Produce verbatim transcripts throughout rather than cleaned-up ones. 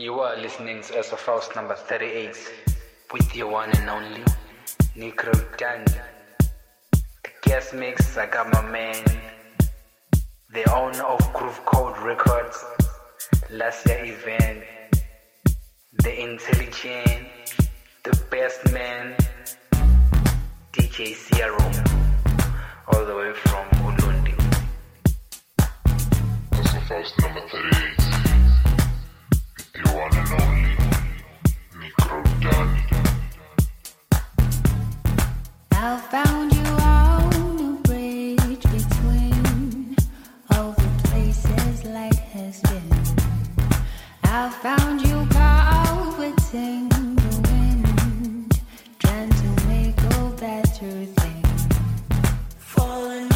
You are listening to S O F O S number thirty-eight with your one and only Necro Dan. The guest mix, I got my man, the owner of Groove Code Records, last year event, the intelligent, the best man, D J Sierra, all the way from Hulundi. S O F O S number thirty-eight. The one and only Necro Dan. I found you on the bridge between all the places light has been. I found you coveting the wind, trying to make a better thing. Falling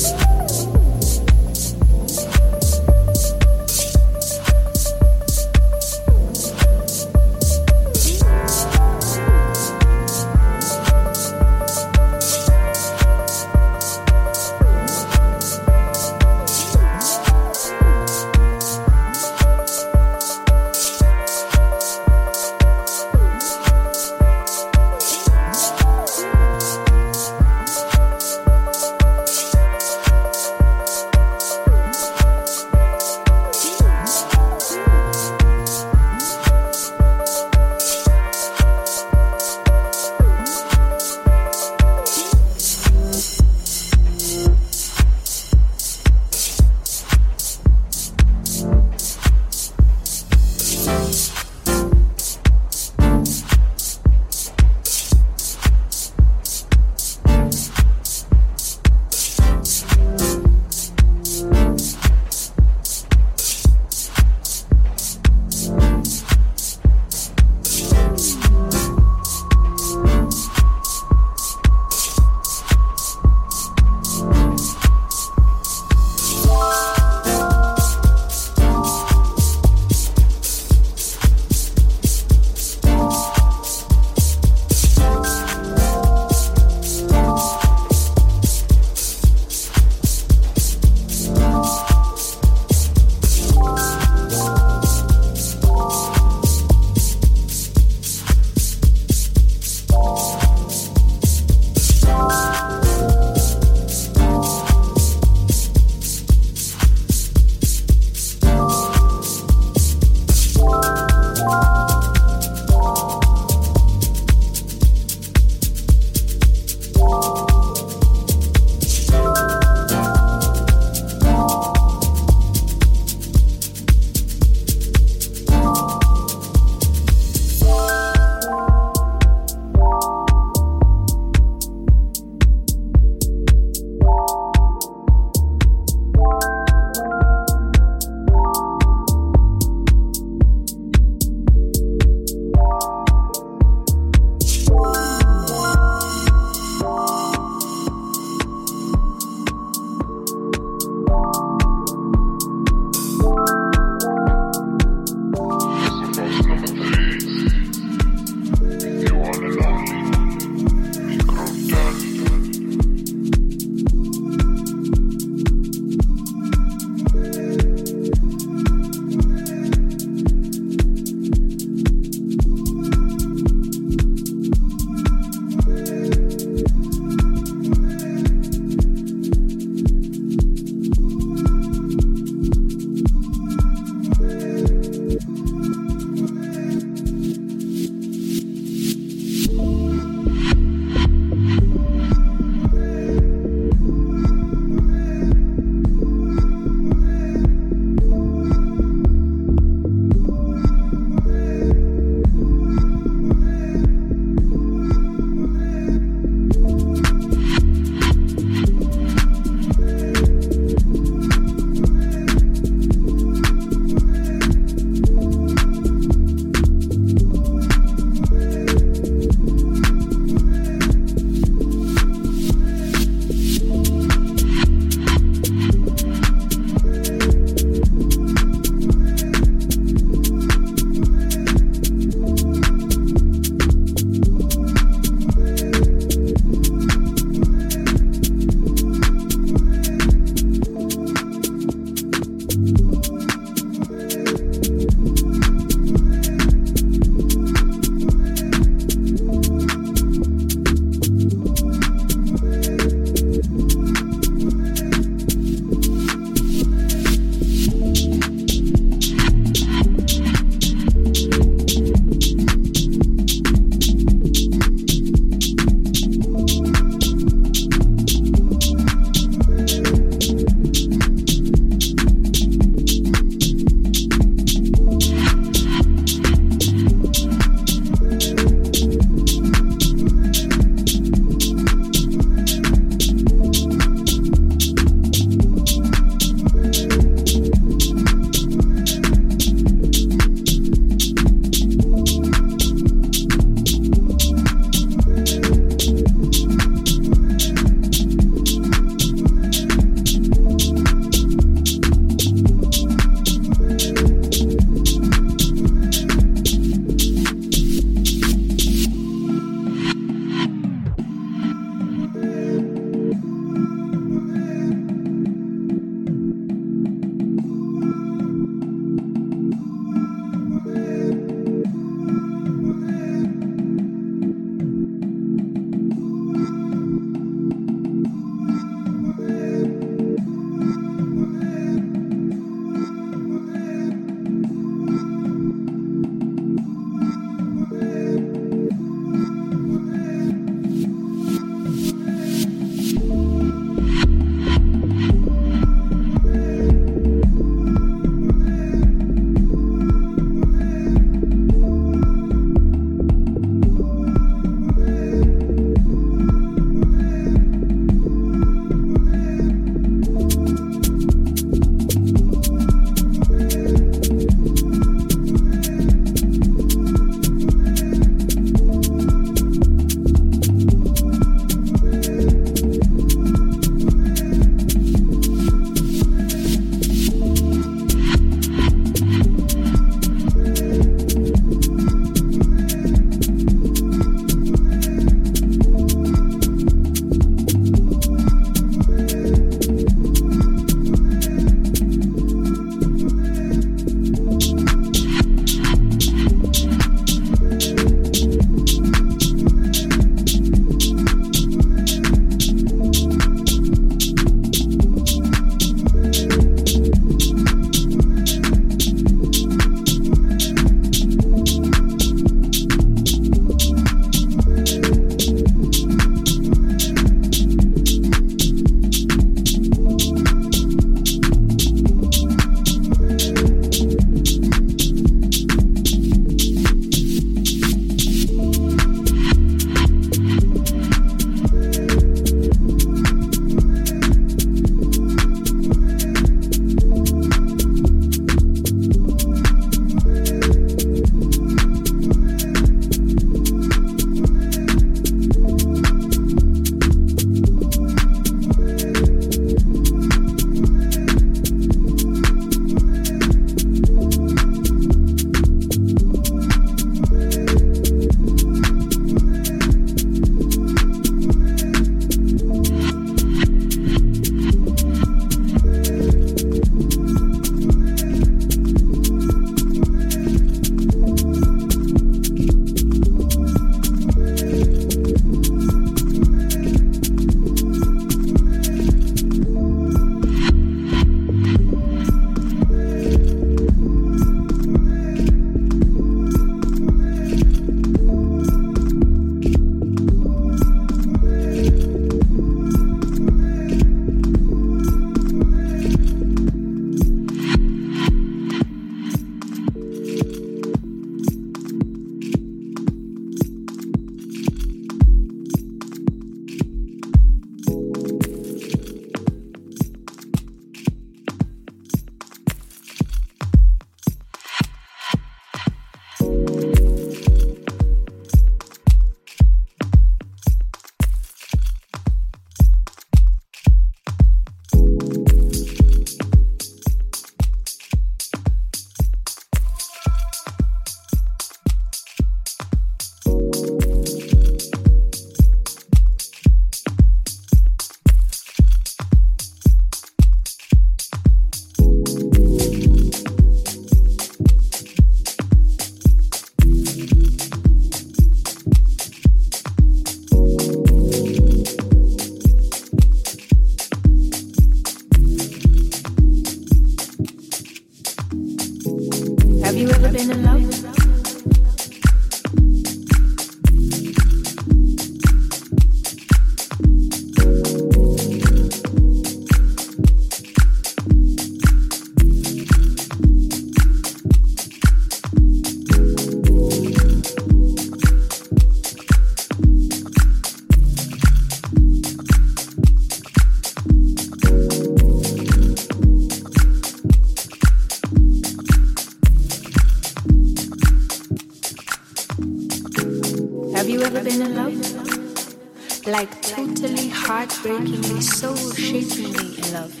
like totally heartbreakingly, soul-shakingly in love.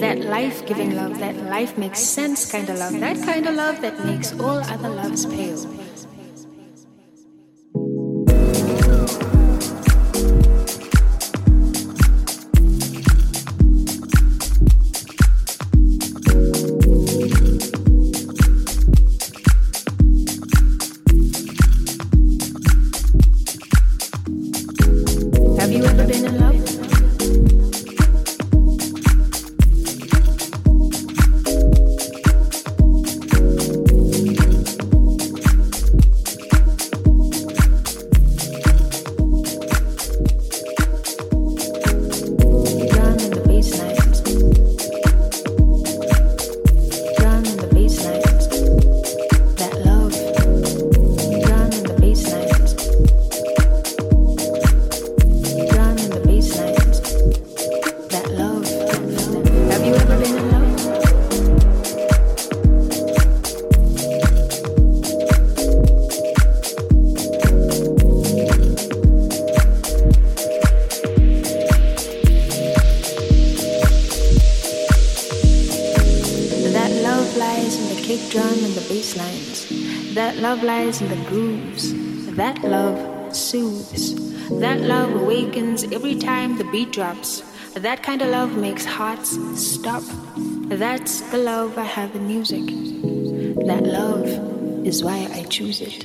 That life-giving love, that life makes sense kind of love, that kind of love that makes all other loves pale. Love lies in the grooves. That love soothes. That love awakens every time the beat drops. That kind of love makes hearts stop. That's the love I have in music. That love is why I choose it.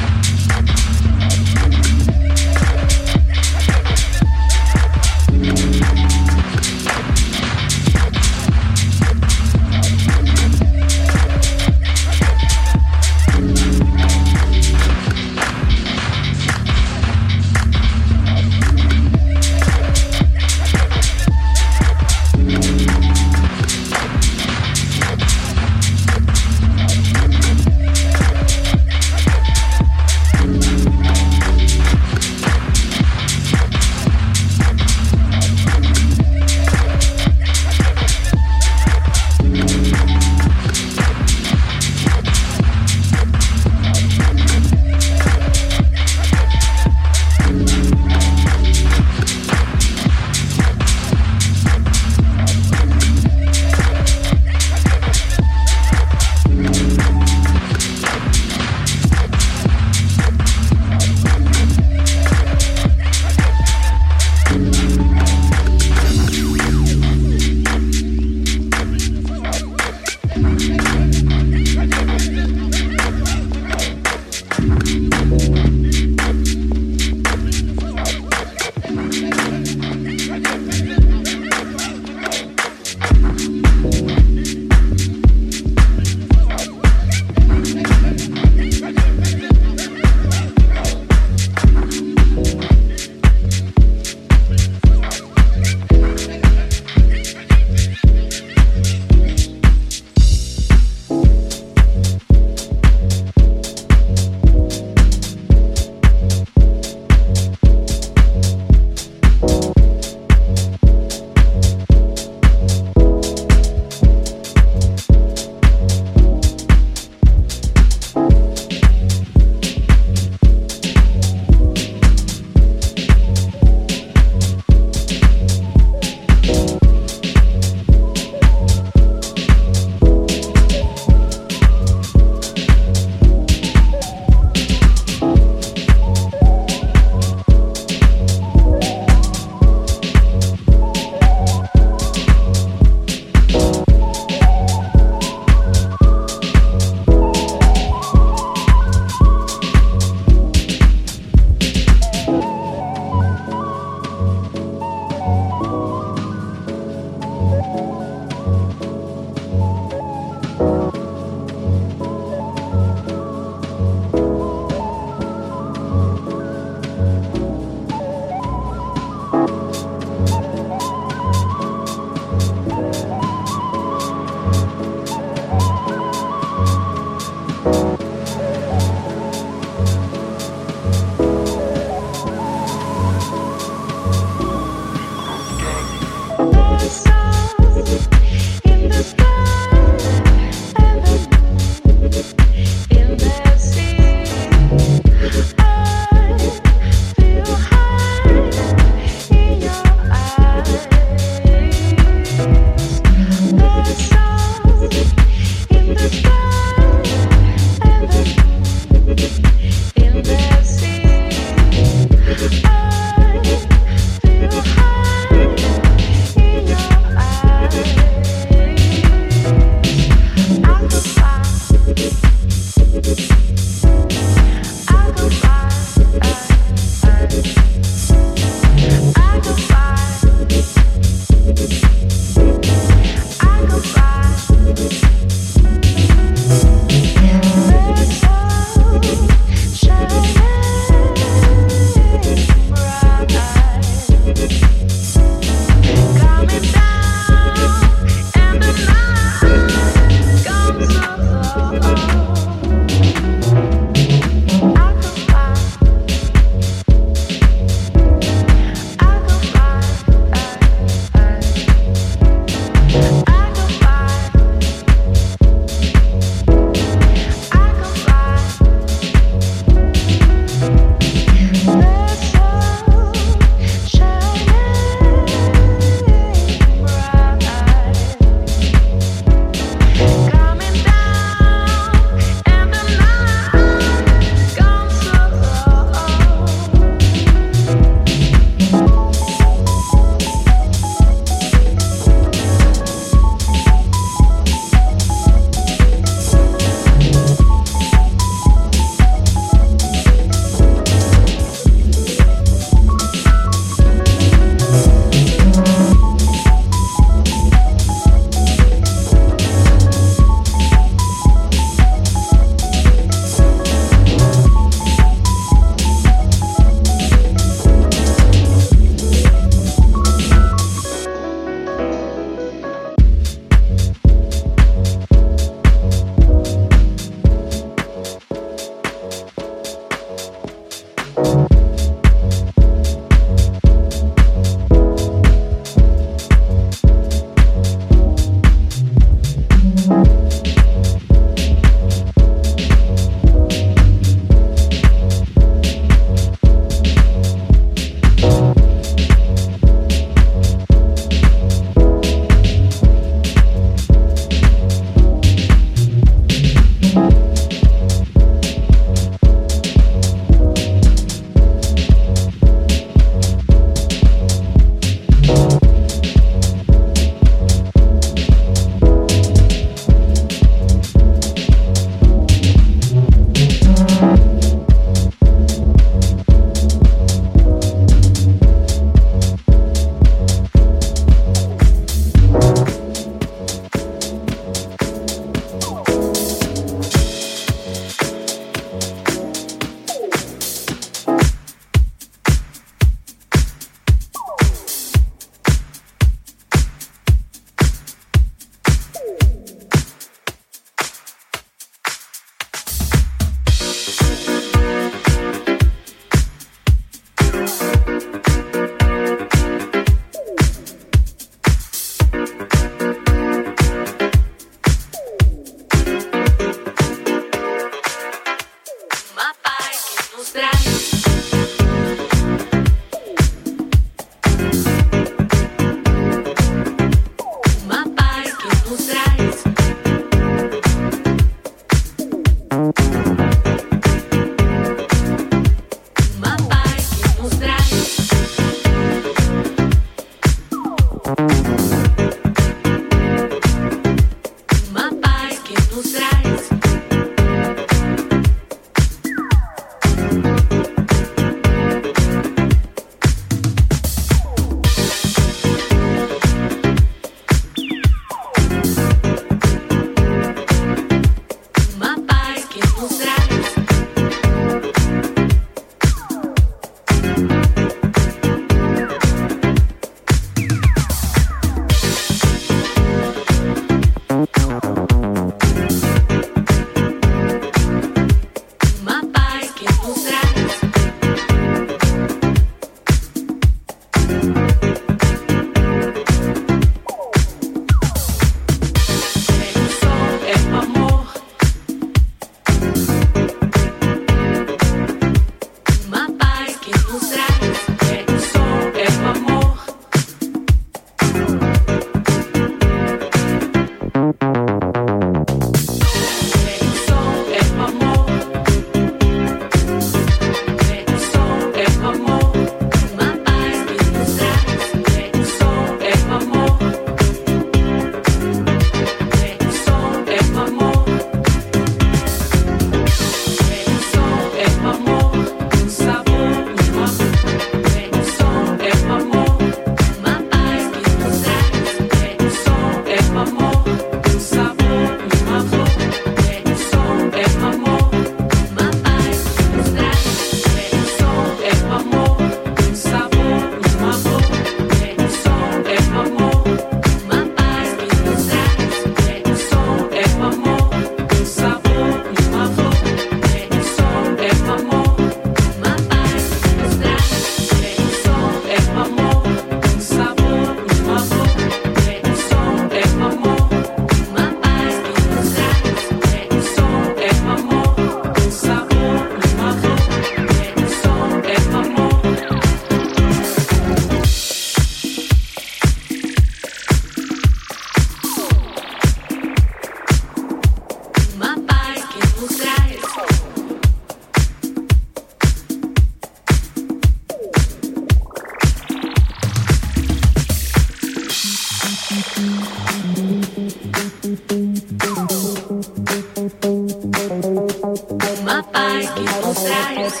up eyes, keep on stars.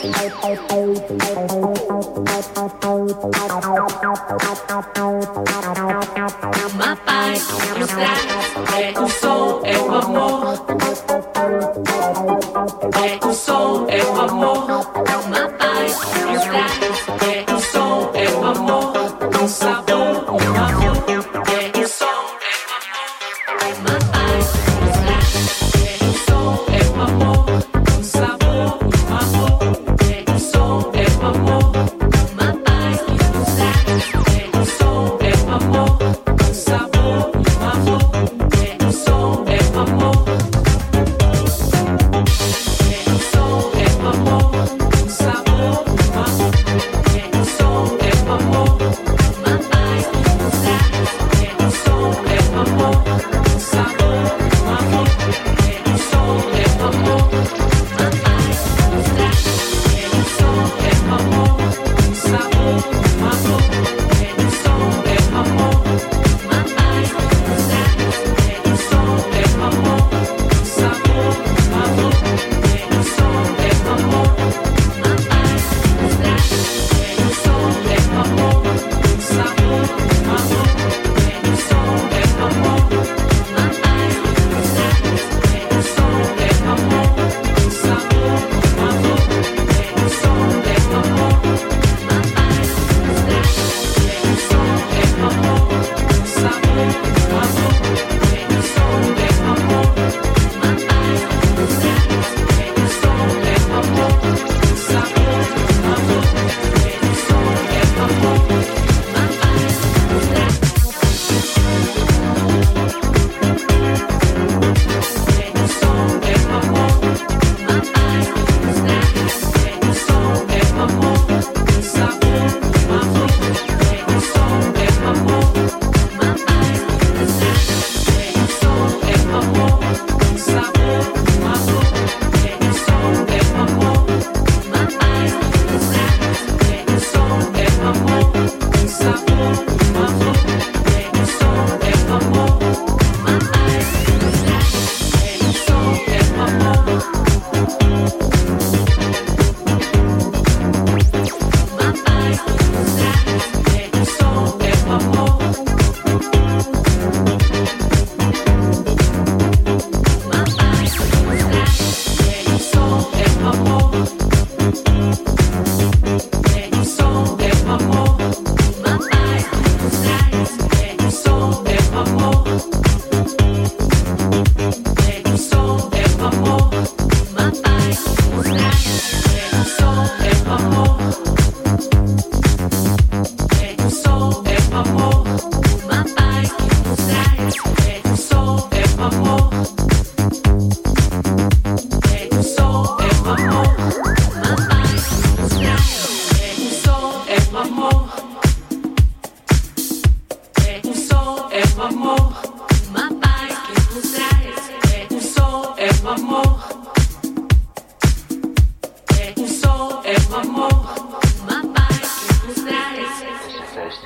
Uma paz, um sexo, é o som, é o amor. É o som, é o amor. Uma paz, um sexo, é o som, é o amor. Um sabor, um amor.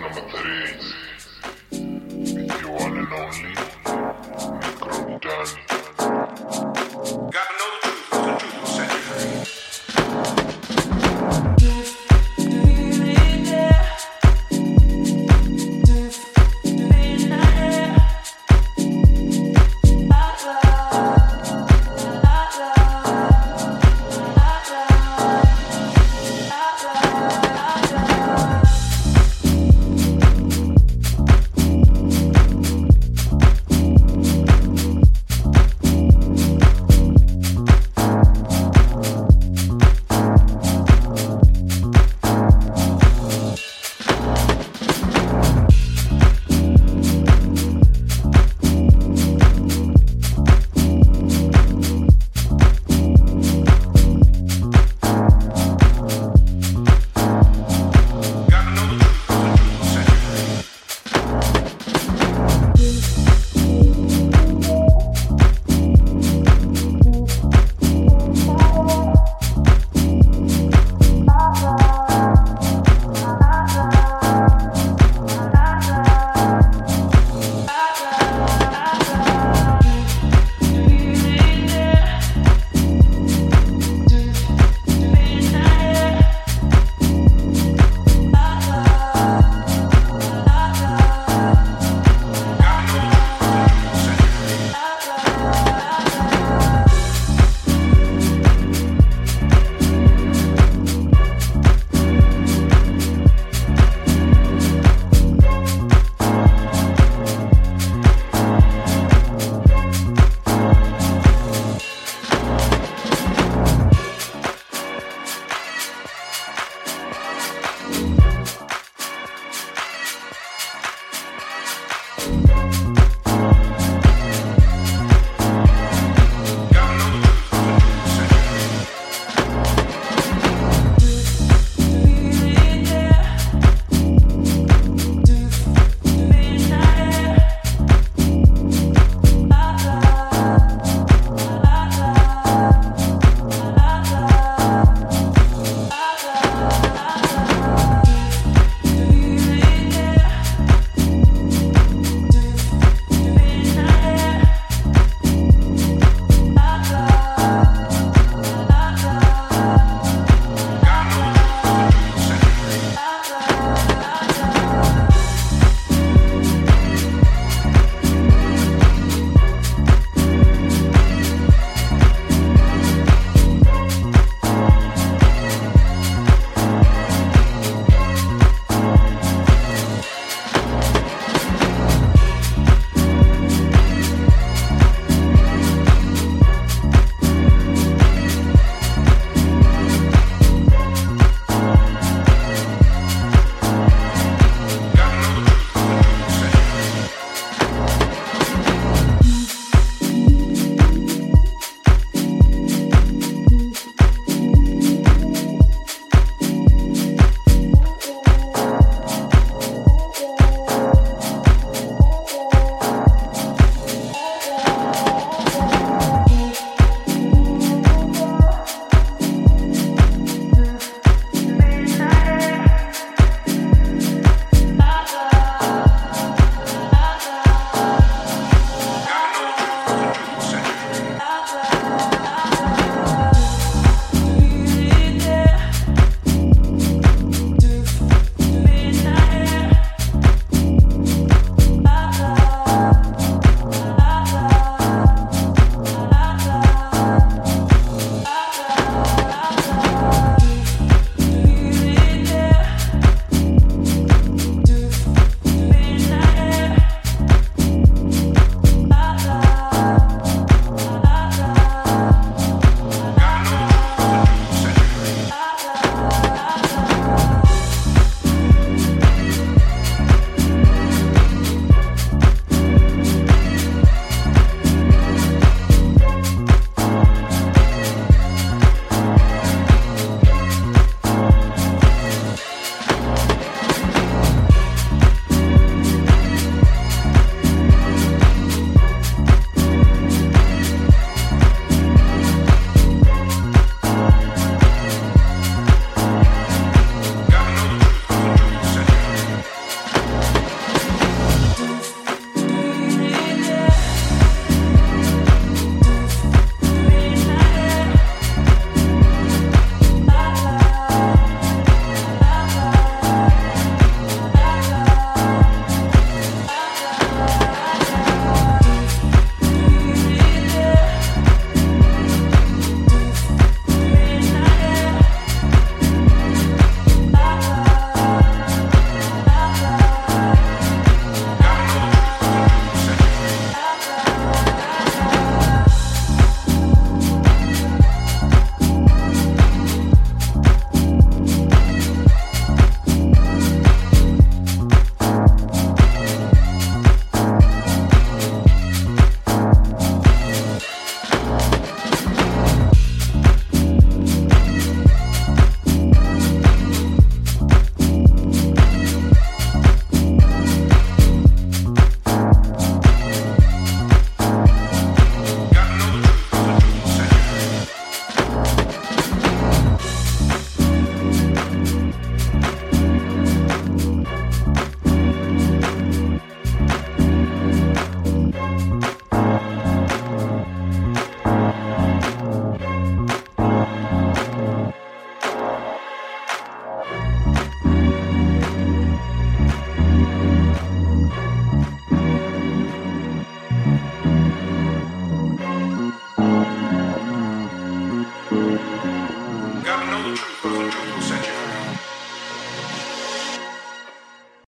Number three.